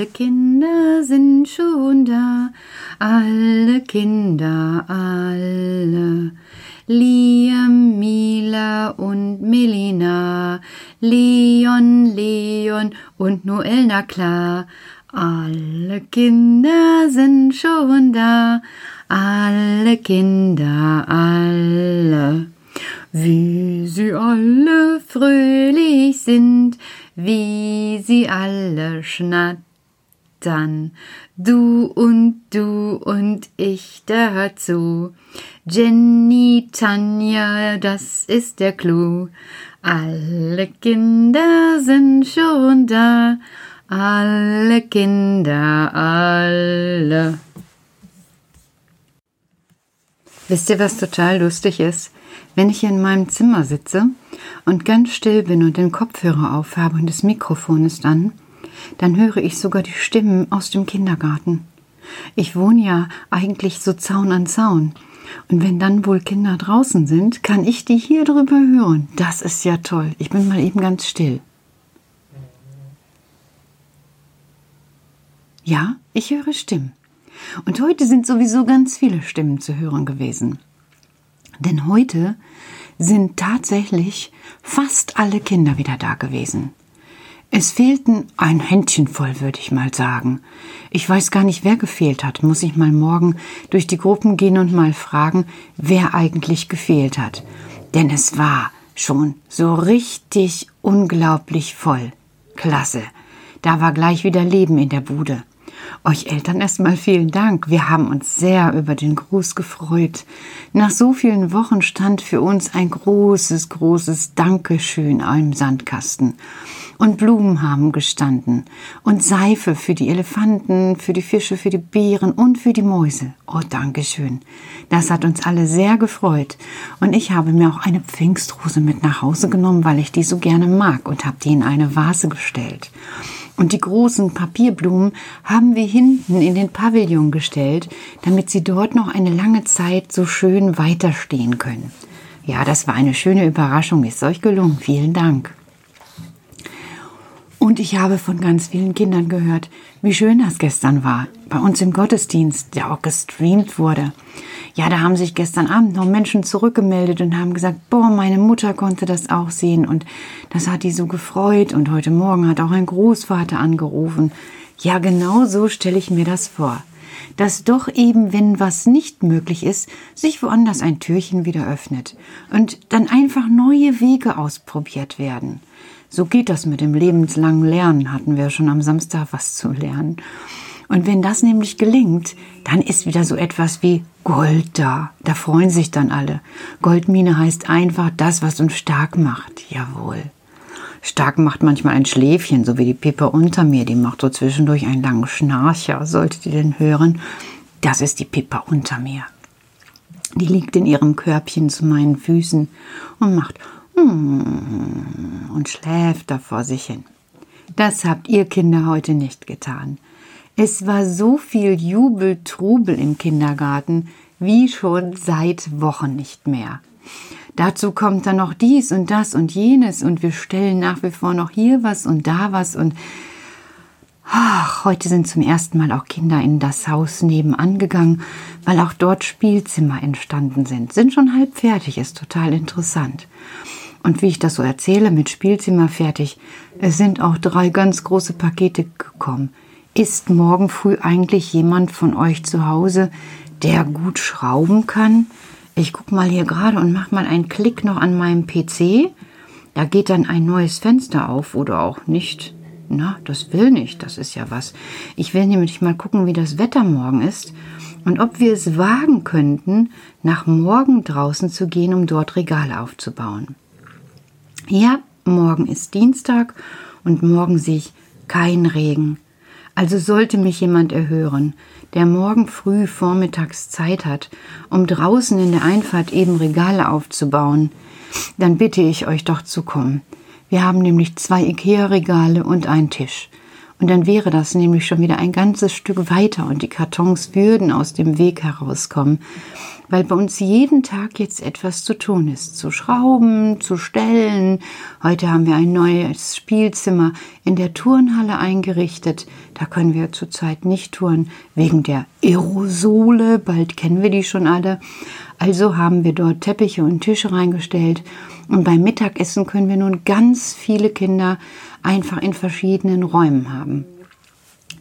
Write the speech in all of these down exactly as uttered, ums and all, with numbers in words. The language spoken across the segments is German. Alle Kinder sind schon da, alle Kinder, alle. Liam, Mila und Melina, Leon, Leon und Noel, na klar. Alle Kinder sind schon da, alle Kinder, alle. Wie sie alle fröhlich sind, wie sie alle schnattern. Du und du und ich, der hört zu. Jenny, Tanja, das ist der Clou. Alle Kinder sind schon da, alle Kinder, alle. Wisst ihr, was total lustig ist? Wenn ich hier in meinem Zimmer sitze und ganz still bin und den Kopfhörer aufhabe und das Mikrofon ist an, dann höre ich sogar die Stimmen aus dem Kindergarten. Ich wohne ja eigentlich so Zaun an Zaun. Und wenn dann wohl Kinder draußen sind, kann ich die hier drüber hören. Das ist ja toll. Ich bin mal eben ganz still. Ja, ich höre Stimmen. Und heute sind sowieso ganz viele Stimmen zu hören gewesen. Denn heute sind tatsächlich fast alle Kinder wieder da gewesen. Es fehlten ein Händchen voll, würde ich mal sagen. Ich weiß gar nicht, wer gefehlt hat. Muss ich mal morgen durch die Gruppen gehen und mal fragen, wer eigentlich gefehlt hat. Denn es war schon so richtig unglaublich voll. Klasse. Da war gleich wieder Leben in der Bude. Euch Eltern erstmal vielen Dank. Wir haben uns sehr über den Gruß gefreut. Nach so vielen Wochen stand für uns ein großes, großes Dankeschön im Sandkasten. Und Blumen haben gestanden. Und Seife für die Elefanten, für die Fische, für die Bären und für die Mäuse. Oh, Dankeschön. Das hat uns alle sehr gefreut. Und ich habe mir auch eine Pfingstrose mit nach Hause genommen, weil ich die so gerne mag und habe die in eine Vase gestellt. Und die großen Papierblumen haben wir hinten in den Pavillon gestellt, damit sie dort noch eine lange Zeit so schön weiterstehen können. Ja, das war eine schöne Überraschung. Ist euch gelungen. Vielen Dank. Und ich habe von ganz vielen Kindern gehört, wie schön das gestern war. Bei uns im Gottesdienst, der auch gestreamt wurde. Ja, da haben sich gestern Abend noch Menschen zurückgemeldet und haben gesagt, boah, meine Mutter konnte das auch sehen und das hat die so gefreut und heute Morgen hat auch ein Großvater angerufen. Ja, genau so stelle ich mir das vor, dass doch eben, wenn was nicht möglich ist, sich woanders ein Türchen wieder öffnet und dann einfach neue Wege ausprobiert werden. So geht das mit dem lebenslangen Lernen, hatten wir schon am Samstag was zu lernen. Und wenn das nämlich gelingt, dann ist wieder so etwas wie Gold da. Da freuen sich dann alle. Goldmine heißt einfach das, was uns stark macht. Jawohl. Stark macht manchmal ein Schläfchen, so wie die Pippa unter mir. Die macht so zwischendurch einen langen Schnarcher, solltet ihr den hören. Das ist die Pippa unter mir. Die liegt in ihrem Körbchen zu meinen Füßen und macht mm, und schläft da vor sich hin. Das habt ihr Kinder heute nicht getan. Es war so viel Jubel, Trubel im Kindergarten, wie schon seit Wochen nicht mehr. Dazu kommt dann noch dies und das und jenes und wir stellen nach wie vor noch hier was und da was. Und ach, heute sind zum ersten Mal auch Kinder in das Haus nebenan gegangen, weil auch dort Spielzimmer entstanden sind. Sind schon halb fertig, ist total interessant. Und wie ich das so erzähle, mit Spielzimmer fertig, es sind auch drei ganz große Pakete gekommen. Ist morgen früh eigentlich jemand von euch zu Hause, der gut schrauben kann? Ich gucke mal hier gerade und mache mal einen Klick noch an meinem P C. Da geht dann ein neues Fenster auf oder auch nicht. Na, das will nicht, das ist ja was. Ich will nämlich mal gucken, wie das Wetter morgen ist und ob wir es wagen könnten, nach morgen draußen zu gehen, um dort Regale aufzubauen. Ja, morgen ist Dienstag und morgen sehe ich keinen Regen. Also sollte mich jemand erhören, der morgen früh vormittags Zeit hat, um draußen in der Einfahrt eben Regale aufzubauen, dann bitte ich euch doch zu kommen. Wir haben nämlich zwei Ikea-Regale und einen Tisch. Und dann wäre das nämlich schon wieder ein ganzes Stück weiter und die Kartons würden aus dem Weg herauskommen, weil bei uns jeden Tag jetzt etwas zu tun ist, zu schrauben, zu stellen. Heute haben wir ein neues Spielzimmer in der Turnhalle eingerichtet. Da können wir zurzeit nicht turnen, wegen der Aerosole, bald kennen wir die schon alle. Also haben wir dort Teppiche und Tische reingestellt und beim Mittagessen können wir nun ganz viele Kinder einfach in verschiedenen Räumen haben.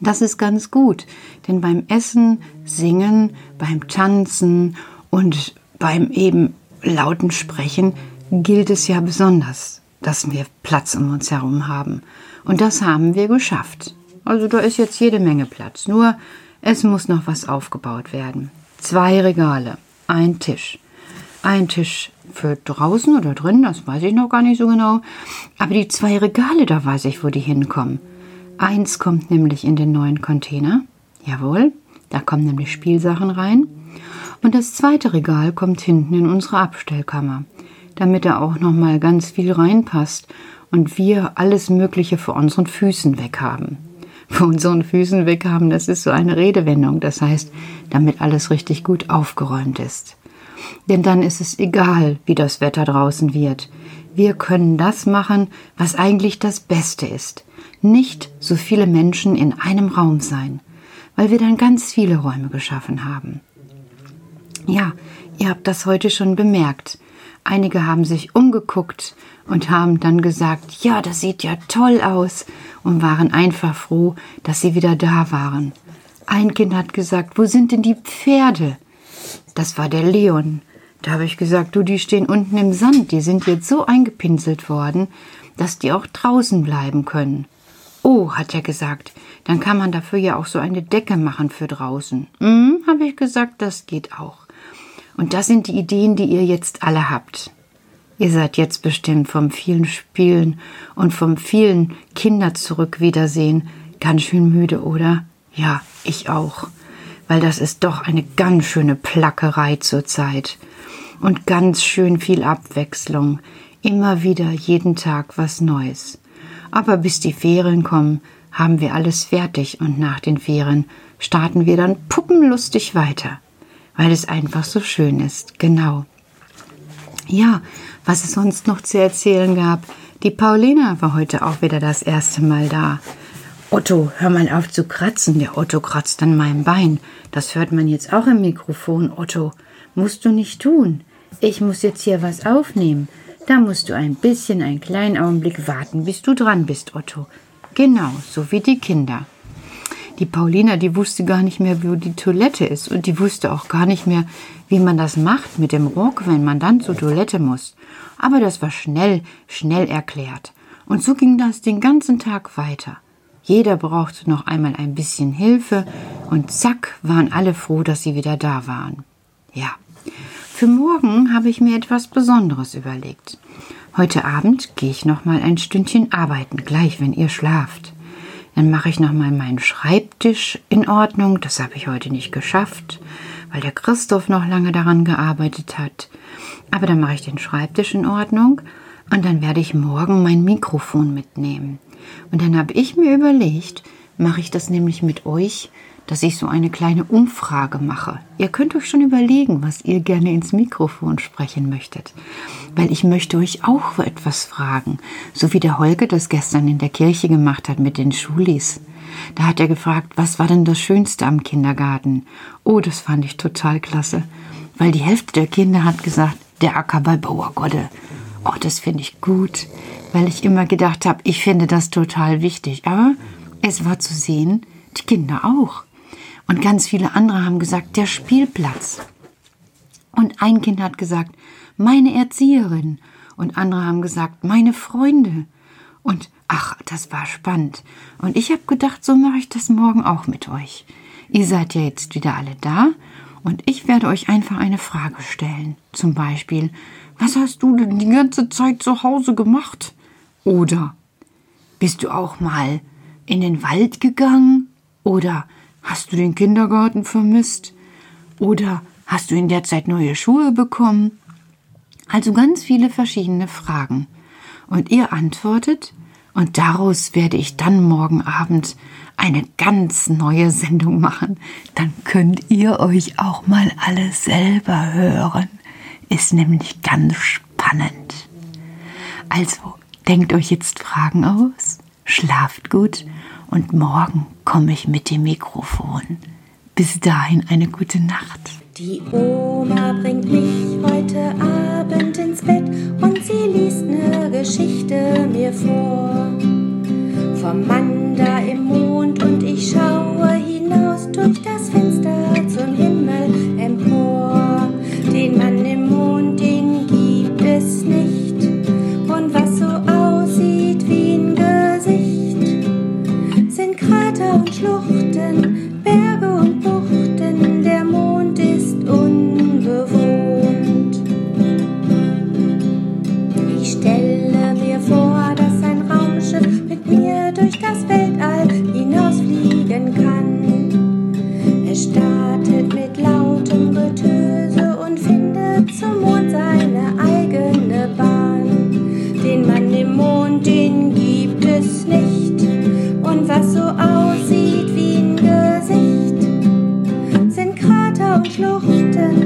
Das ist ganz gut, denn beim Essen, Singen, beim Tanzen und beim eben lauten Sprechen gilt es ja besonders, dass wir Platz um uns herum haben. Und das haben wir geschafft. Also da ist jetzt jede Menge Platz, nur es muss noch was aufgebaut werden. Zwei Regale, ein Tisch. Ein Tisch für draußen oder drin, das weiß ich noch gar nicht so genau. Aber die zwei Regale, da weiß ich, wo die hinkommen. Eins kommt nämlich in den neuen Container. Jawohl, da kommen nämlich Spielsachen rein. Und das zweite Regal kommt hinten in unsere Abstellkammer, damit da auch nochmal ganz viel reinpasst und wir alles Mögliche vor unseren Füßen weg haben. Vor unseren Füßen weg haben, das ist so eine Redewendung. Das heißt, damit alles richtig gut aufgeräumt ist. Denn dann ist es egal, wie das Wetter draußen wird. Wir können das machen, was eigentlich das Beste ist. Nicht so viele Menschen in einem Raum sein, weil wir dann ganz viele Räume geschaffen haben. Ja, ihr habt das heute schon bemerkt. Einige haben sich umgeguckt und haben dann gesagt, ja, das sieht ja toll aus und waren einfach froh, dass sie wieder da waren. Ein Kind hat gesagt, wo sind denn die Pferde? Das war der Leon. Da habe ich gesagt, du, die stehen unten im Sand, die sind jetzt so eingepinselt worden, dass die auch draußen bleiben können. Oh, hat er gesagt, dann kann man dafür ja auch so eine Decke machen für draußen. Hm, habe ich gesagt, das geht auch. Und das sind die Ideen, die ihr jetzt alle habt. Ihr seid jetzt bestimmt vom vielen Spielen und vom vielen Kinder zurück wiedersehen ganz schön müde, oder? Ja, ich auch, weil das ist doch eine ganz schöne Plackerei zurzeit und ganz schön viel Abwechslung. Immer wieder, jeden Tag was Neues. Aber bis die Ferien kommen, haben wir alles fertig und nach den Ferien starten wir dann puppenlustig weiter, weil es einfach so schön ist. Genau. Ja, was es sonst noch zu erzählen gab, die Paulina war heute auch wieder das erste Mal da. Otto, hör mal auf zu kratzen, der Otto kratzt an meinem Bein. Das hört man jetzt auch im Mikrofon, Otto. Musst du nicht tun. Ich muss jetzt hier was aufnehmen. Da musst du ein bisschen, einen kleinen Augenblick warten, bis du dran bist, Otto. Genau, so wie die Kinder. Die Paulina, die wusste gar nicht mehr, wo die Toilette ist. Und die wusste auch gar nicht mehr, wie man das macht mit dem Rock, wenn man dann zur Toilette muss. Aber das war schnell, schnell erklärt. Und so ging das den ganzen Tag weiter. Jeder brauchte noch einmal ein bisschen Hilfe. Und zack, waren alle froh, dass sie wieder da waren. Ja. Für morgen habe ich mir etwas Besonderes überlegt. Heute Abend gehe ich noch mal ein Stündchen arbeiten, gleich wenn ihr schlaft. Dann mache ich noch mal meinen Schreibtisch in Ordnung. Das habe ich heute nicht geschafft, weil der Christoph noch lange daran gearbeitet hat. Aber dann mache ich den Schreibtisch in Ordnung und dann werde ich morgen mein Mikrofon mitnehmen. Und dann habe ich mir überlegt, mache ich das nämlich mit euch, dass ich so eine kleine Umfrage mache. Ihr könnt euch schon überlegen, was ihr gerne ins Mikrofon sprechen möchtet. Weil ich möchte euch auch etwas fragen. So wie der Holge das gestern in der Kirche gemacht hat mit den Schulis. Da hat er gefragt, was war denn das Schönste am Kindergarten? Oh, das fand ich total klasse. Weil die Hälfte der Kinder hat gesagt, der Acker bei Bauer Godde. Oh, das finde ich gut. Weil ich immer gedacht habe, ich finde das total wichtig. Aber es war zu sehen, die Kinder auch. Und ganz viele andere haben gesagt, der Spielplatz. Und ein Kind hat gesagt, meine Erzieherin. Und andere haben gesagt, meine Freunde. Und ach, das war spannend. Und ich habe gedacht, so mache ich das morgen auch mit euch. Ihr seid ja jetzt wieder alle da. Und ich werde euch einfach eine Frage stellen. Zum Beispiel, was hast du denn die ganze Zeit zu Hause gemacht? Oder, bist du auch mal in den Wald gegangen? Oder, hast du den Kindergarten vermisst? Oder hast du in der Zeit neue Schuhe bekommen? Also ganz viele verschiedene Fragen. Und ihr antwortet und daraus werde ich dann morgen Abend eine ganz neue Sendung machen. Dann könnt ihr euch auch mal alle selber hören. Ist nämlich ganz spannend. Also, denkt euch jetzt Fragen aus, schlaft gut und morgen komme ich mit dem Mikrofon. Bis dahin eine gute Nacht. Die Oma bringt mich heute Abend ins Bett und sie liest ne Geschichte mir vor. Vom Mann da im Mond und ich schaue hinaus durch das Fenster zum Himmel empor. Den Mann im Mond, den gibt es nicht und was so aussieht wie ein Gesicht sind Krater und Schluchten, Berge und Buchten, der Mond ist unbewohnt. Ich stelle mir vor, dass ein Raumschiff mit mir durch das Weltall hinausfliegen kann. Es startet mit lautem Getöse und findet zum Mond seine eigene Bahn. Den Mann im Mond, den gibt es nicht und was so aussieht wie ein Gesicht sind Krater und Schluchten.